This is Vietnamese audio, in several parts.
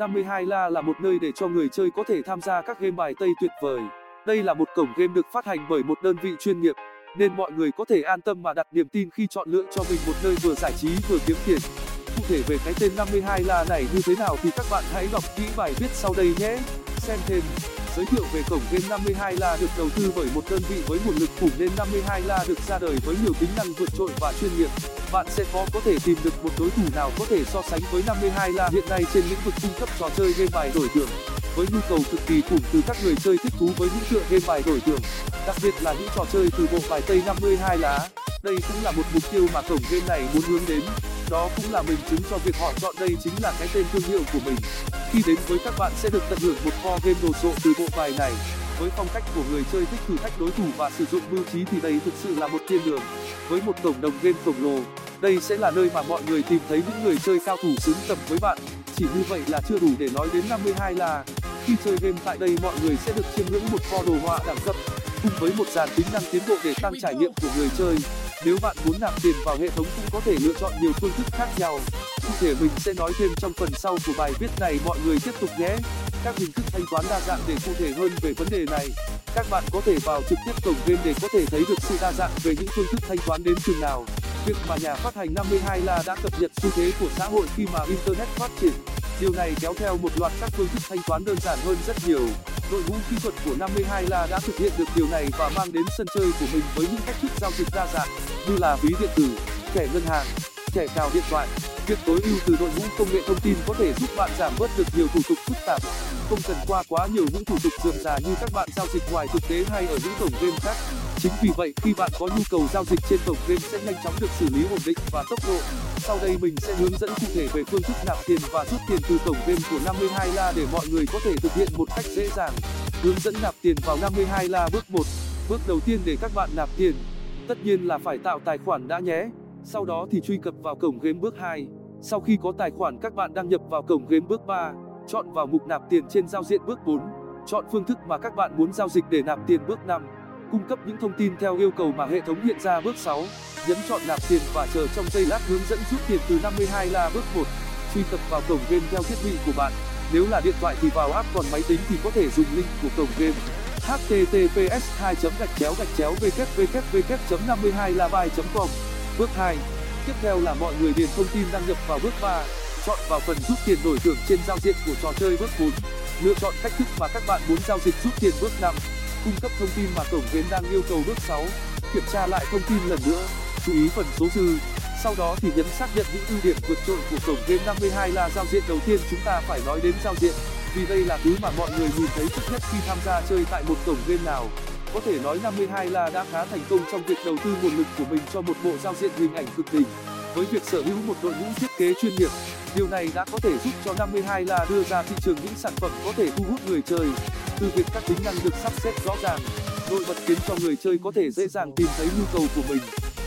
52 La là một nơi để cho người chơi có thể tham gia các game bài Tây tuyệt vời. Đây là một cổng game được phát hành bởi một đơn vị chuyên nghiệp, nên mọi người có thể an tâm mà đặt niềm tin khi chọn lựa cho mình một nơi vừa giải trí vừa kiếm tiền. Cụ thể về cái tên 52 La này như thế nào thì các bạn hãy đọc kỹ bài viết sau đây nhé. Xem thêm. Giới thiệu về cổng game 52 La được đầu tư bởi một đơn vị với nguồn lực khủng nên 52 La được ra đời với nhiều tính năng vượt trội và chuyên nghiệp. Bạn sẽ khó có thể tìm được một đối thủ nào có thể so sánh với 52 La hiện nay trên lĩnh vực cung cấp trò chơi game bài đổi thưởng, với nhu cầu cực kỳ khủng từ các người chơi thích thú với những tựa game bài đổi thưởng, đặc biệt là những trò chơi từ bộ bài Tây 52 lá. Đây cũng là một mục tiêu mà cổng game này muốn hướng đến. Đó cũng là minh chứng cho việc họ chọn đây chính là cái tên thương hiệu của mình. Khi đến với các bạn sẽ được tận hưởng một kho game đồ sộ từ bộ bài này. Với phong cách của người chơi thích thử thách đối thủ và sử dụng mưu trí thì đây thực sự là một thiên đường. Với một cộng đồng game khổng lồ, đây sẽ là nơi mà mọi người tìm thấy những người chơi cao thủ xứng tầm với bạn. Chỉ như vậy là chưa đủ để nói đến 52 là. Khi chơi game tại đây mọi người sẽ được chiêm ngưỡng một kho đồ họa đẳng cấp, cùng với một dàn tính năng tiến bộ để tăng trải nghiệm của người chơi. Nếu bạn muốn nạp tiền vào hệ thống cũng có thể lựa chọn nhiều phương thức khác nhau. Cụ thể mình sẽ nói thêm trong phần sau của bài viết này mọi người tiếp tục nhé. Các hình thức thanh toán đa dạng để cụ thể hơn về vấn đề này. Các bạn có thể vào trực tiếp cổng game để có thể thấy được sự đa dạng về những phương thức thanh toán đến chừng nào. Việc mà nhà phát hành 52 La đã cập nhật xu thế của xã hội khi mà Internet phát triển. Điều này kéo theo một loạt các phương thức thanh toán đơn giản hơn rất nhiều. Đội ngũ kỹ thuật của 52 La đã thực hiện được điều này và mang đến sân chơi của mình với những cách thức giao dịch đa dạng như là ví điện tử, thẻ ngân hàng, thẻ cào điện thoại. Việc tối ưu từ đội ngũ công nghệ thông tin có thể giúp bạn giảm bớt được nhiều thủ tục phức tạp, không cần qua quá nhiều những thủ tục rườm rà như các bạn giao dịch ngoài thực tế hay ở những cổng game khác. Chính vì vậy khi bạn có nhu cầu giao dịch trên cổng game sẽ nhanh chóng được xử lý ổn định và tốc độ. Sau đây mình sẽ hướng dẫn cụ thể về phương thức nạp tiền và rút tiền từ cổng game của 52 La để mọi người có thể thực hiện một cách dễ dàng. Hướng dẫn nạp tiền vào 52 La bước 1. Bước đầu tiên để các bạn nạp tiền, tất nhiên là phải tạo tài khoản đã nhé. Sau đó thì truy cập vào cổng game bước 2. Sau khi có tài khoản các bạn đăng nhập vào cổng game bước 3, chọn vào mục nạp tiền trên giao diện bước 4, chọn phương thức mà các bạn muốn giao dịch để nạp tiền bước 5. Cung cấp những thông tin theo yêu cầu mà hệ thống hiện ra bước 6, nhấn chọn nạp tiền và chờ trong giây lát hướng dẫn rút tiền từ 52 La bước 1. Truy cập vào cổng game theo thiết bị của bạn, nếu là điện thoại thì vào app, còn máy tính thì có thể dùng link của cổng game https://www.52labai.com. Bước 2. Tiếp theo là mọi người điền thông tin đăng nhập vào bước 3, chọn vào phần rút tiền đổi thưởng trên giao diện của trò chơi bước 4, lựa chọn cách thức mà các bạn muốn giao dịch rút tiền bước 5, cung cấp thông tin mà cổng game đang yêu cầu bước 6, kiểm tra lại thông tin lần nữa, chú ý phần số dư, sau đó thì nhấn xác nhận những ưu điểm vượt trội của cổng game 52 là giao diện. Đầu tiên chúng ta phải nói đến giao diện, vì đây là thứ mà mọi người nhìn thấy trước nhất khi tham gia chơi tại một cổng game nào. Có thể nói 52 La đã khá thành công trong việc đầu tư nguồn lực của mình cho một bộ giao diện hình ảnh cực đỉnh. Với việc sở hữu một đội ngũ thiết kế chuyên nghiệp, điều này đã có thể giúp cho 52 La đưa ra thị trường những sản phẩm có thể thu hút người chơi. Từ việc các tính năng được sắp xếp rõ ràng, nổi bật khiến cho người chơi có thể dễ dàng tìm thấy nhu cầu của mình.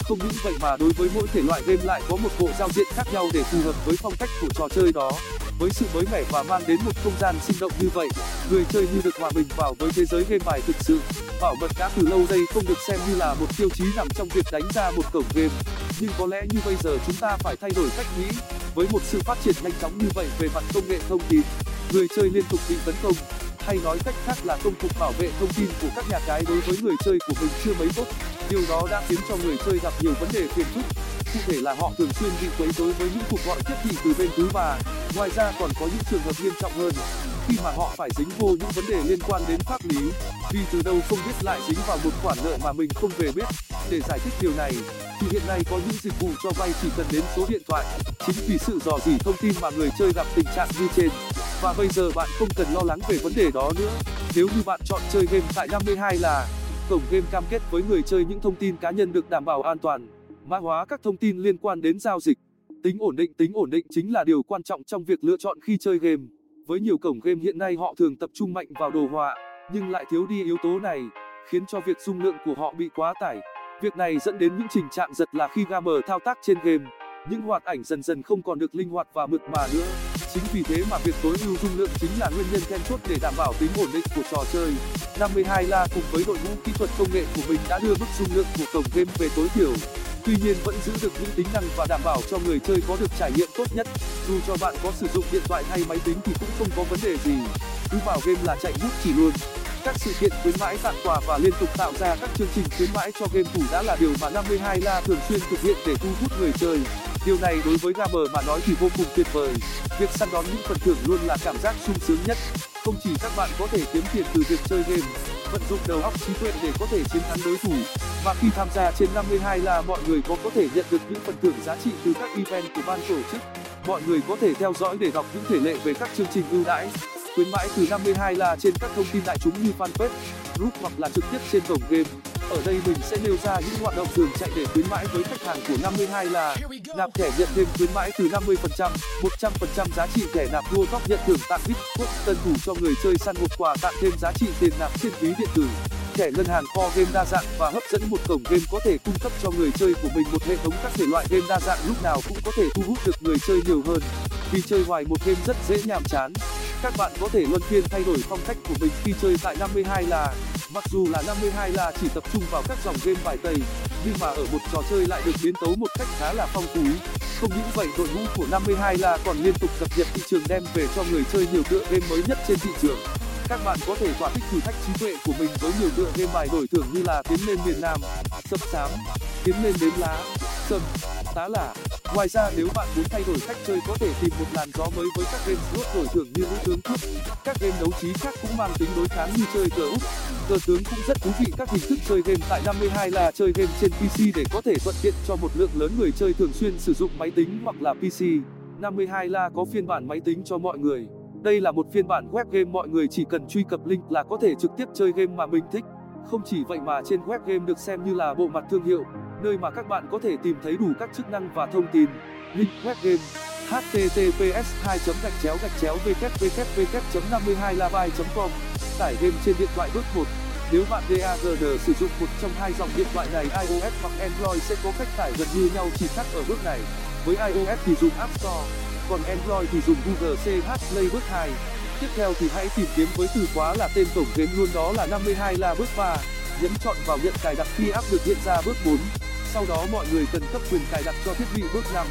Không những vậy mà đối với mỗi thể loại game lại có một bộ giao diện khác nhau để phù hợp với phong cách của trò chơi đó. Với sự mới mẻ và mang đến một không gian sinh động như vậy, người chơi như được hòa mình vào với thế giới game bài thực sự. Bảo mật đã từ lâu đây không được xem như là một tiêu chí nằm trong việc đánh ra một cổng game. Nhưng có lẽ như bây giờ chúng ta phải thay đổi cách nghĩ. Với một sự phát triển nhanh chóng như vậy về mặt công nghệ thông tin, người chơi liên tục bị tấn công, hay nói cách khác là công cụ bảo vệ thông tin của các nhà cái đối với người chơi của mình chưa mấy tốt. Điều đó đã khiến cho người chơi gặp nhiều vấn đề phiền phức. Cụ thể là họ thường xuyên bị quấy rối với những cuộc gọi tiếp thị từ bên thứ ba. Ngoài ra còn có những trường hợp nghiêm trọng hơn khi mà họ phải dính vô những vấn đề liên quan đến pháp lý, vì từ đâu không biết lại dính vào một khoản nợ mà mình không hề biết. Để giải thích điều này thì hiện nay có những dịch vụ cho vay chỉ cần đến số điện thoại. Chính vì sự rò rỉ thông tin mà người chơi gặp tình trạng như trên, và bây giờ bạn không cần lo lắng về vấn đề đó nữa. Nếu như bạn chọn chơi game tại 52 là, cổng game cam kết với người chơi những thông tin cá nhân được đảm bảo an toàn, mã hóa các thông tin liên quan đến giao dịch. Tính ổn định chính là điều quan trọng trong việc lựa chọn khi chơi game. Với nhiều cổng game hiện nay họ thường tập trung mạnh vào đồ họa, nhưng lại thiếu đi yếu tố này, khiến cho việc dung lượng của họ bị quá tải. Việc này dẫn đến những tình trạng giật là khi gamer thao tác trên game, những hoạt ảnh dần dần không còn được linh hoạt và mượt mà nữa. Chính vì thế mà việc tối ưu dung lượng chính là nguyên nhân then chốt để đảm bảo tính ổn định của trò chơi. 52 La cùng với đội ngũ kỹ thuật công nghệ của mình đã đưa mức dung lượng của cổng game về tối thiểu Tuy nhiên vẫn giữ được những tính năng và đảm bảo cho người chơi có được trải nghiệm tốt nhất. Dù cho bạn có sử dụng điện thoại hay máy tính thì cũng không có vấn đề gì. Cứ vào game là chạy bút chỉ luôn. Các sự kiện khuyến mãi, tặng quà và liên tục tạo ra các chương trình khuyến mãi cho game thủ đã là điều mà 52la thường xuyên thực hiện để thu hút người chơi. Điều này đối với gamer mà nói thì vô cùng tuyệt vời. Việc săn đón những phần thưởng luôn là cảm giác sung sướng nhất. Không chỉ các bạn có thể kiếm tiền từ việc chơi game, vận dụng đầu óc trí tuệ để có thể chiến thắng đối thủ, và khi tham gia trên 52la, mọi người có thể nhận được những phần thưởng giá trị từ các event của ban tổ chức. Mọi người có thể theo dõi để đọc những thể lệ về các chương trình ưu đãi, khuyến mãi từ 52la trên các thông tin đại chúng như fanpage, group hoặc là trực tiếp trên cổng game. Ở đây mình sẽ nêu ra những hoạt động thường chạy để khuyến mãi với khách hàng của 52la. Nạp thẻ nhận thêm khuyến mãi từ 50%, 100% giá trị thẻ nạp, đua góc nhận thưởng tặng Xbox tân thủ cho người chơi, săn hộp quà tặng thêm giá trị tiền nạp trên ví điện tử. Thẻ ngân hàng, kho game đa dạng và hấp dẫn. Một cổng game có thể cung cấp cho người chơi của mình một hệ thống các thể loại game đa dạng lúc nào cũng có thể thu hút được người chơi nhiều hơn. Vì chơi hoài một game rất dễ nhàm chán. Các bạn có thể luân phiên thay đổi phong cách của mình khi chơi tại 52la. Mặc dù là 52la chỉ tập trung vào các dòng game bài Tây, nhưng mà ở một trò chơi lại được biến tấu một cách khá là phong phú. Không những vậy, đội ngũ của 52la còn liên tục cập nhật thị trường, đem về cho người chơi nhiều tựa game mới nhất trên thị trường. Các bạn có thể thỏa thích thử thách trí tuệ của mình với nhiều tựa game bài đổi thưởng như là Tiến Lên Miền Nam, Sấm Sám, Tiến Lên Đếm Lá, Sâm, Tá Lả. Ngoài ra, nếu bạn muốn thay đổi cách chơi, có thể tìm một làn gió mới với các game slot đổi thưởng như Nữ Tướng Cướp. Các game đấu trí khác cũng mang tính đối kháng như chơi cờ Úc, cờ tướng cũng rất thú vị. Các hình thức chơi game tại 52la: chơi game trên PC để có thể thuận tiện cho một lượng lớn người chơi thường xuyên sử dụng máy tính hoặc là PC. 52la có phiên bản máy tính cho mọi người. Đây là một phiên bản web game, mọi người chỉ cần truy cập link là có thể trực tiếp chơi game mà mình thích. Không chỉ vậy mà trên web game được xem như là bộ mặt thương hiệu, nơi mà các bạn có thể tìm thấy đủ các chức năng và thông tin. Link web game: https://www.52labile.com. Tải game trên điện thoại bước 1. Nếu bạn DAGN sử dụng một trong hai dòng điện thoại này, iOS hoặc Android, sẽ có cách tải gần như nhau, chỉ khác ở bước này. Với iOS thì dùng App Store, còn Android thì dùng Google CH Play bước 2. Tiếp theo thì hãy tìm kiếm với từ khóa là tên cổng game luôn, đó là 52la bước 3. Nhấn chọn vào nhận cài đặt khi app được hiện ra bước 4. Sau đó mọi người cần cấp quyền cài đặt cho thiết bị bước 5.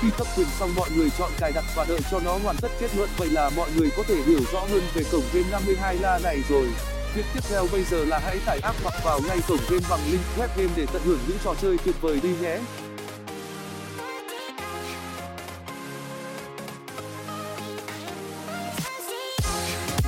Khi cấp quyền xong, mọi người chọn cài đặt và đợi cho nó hoàn tất kết luận. Vậy là mọi người có thể hiểu rõ hơn về cổng game 52la này rồi. Việc tiếp theo bây giờ là hãy tải app hoặc vào ngay cổng game bằng link web game để tận hưởng những trò chơi tuyệt vời đi nhé.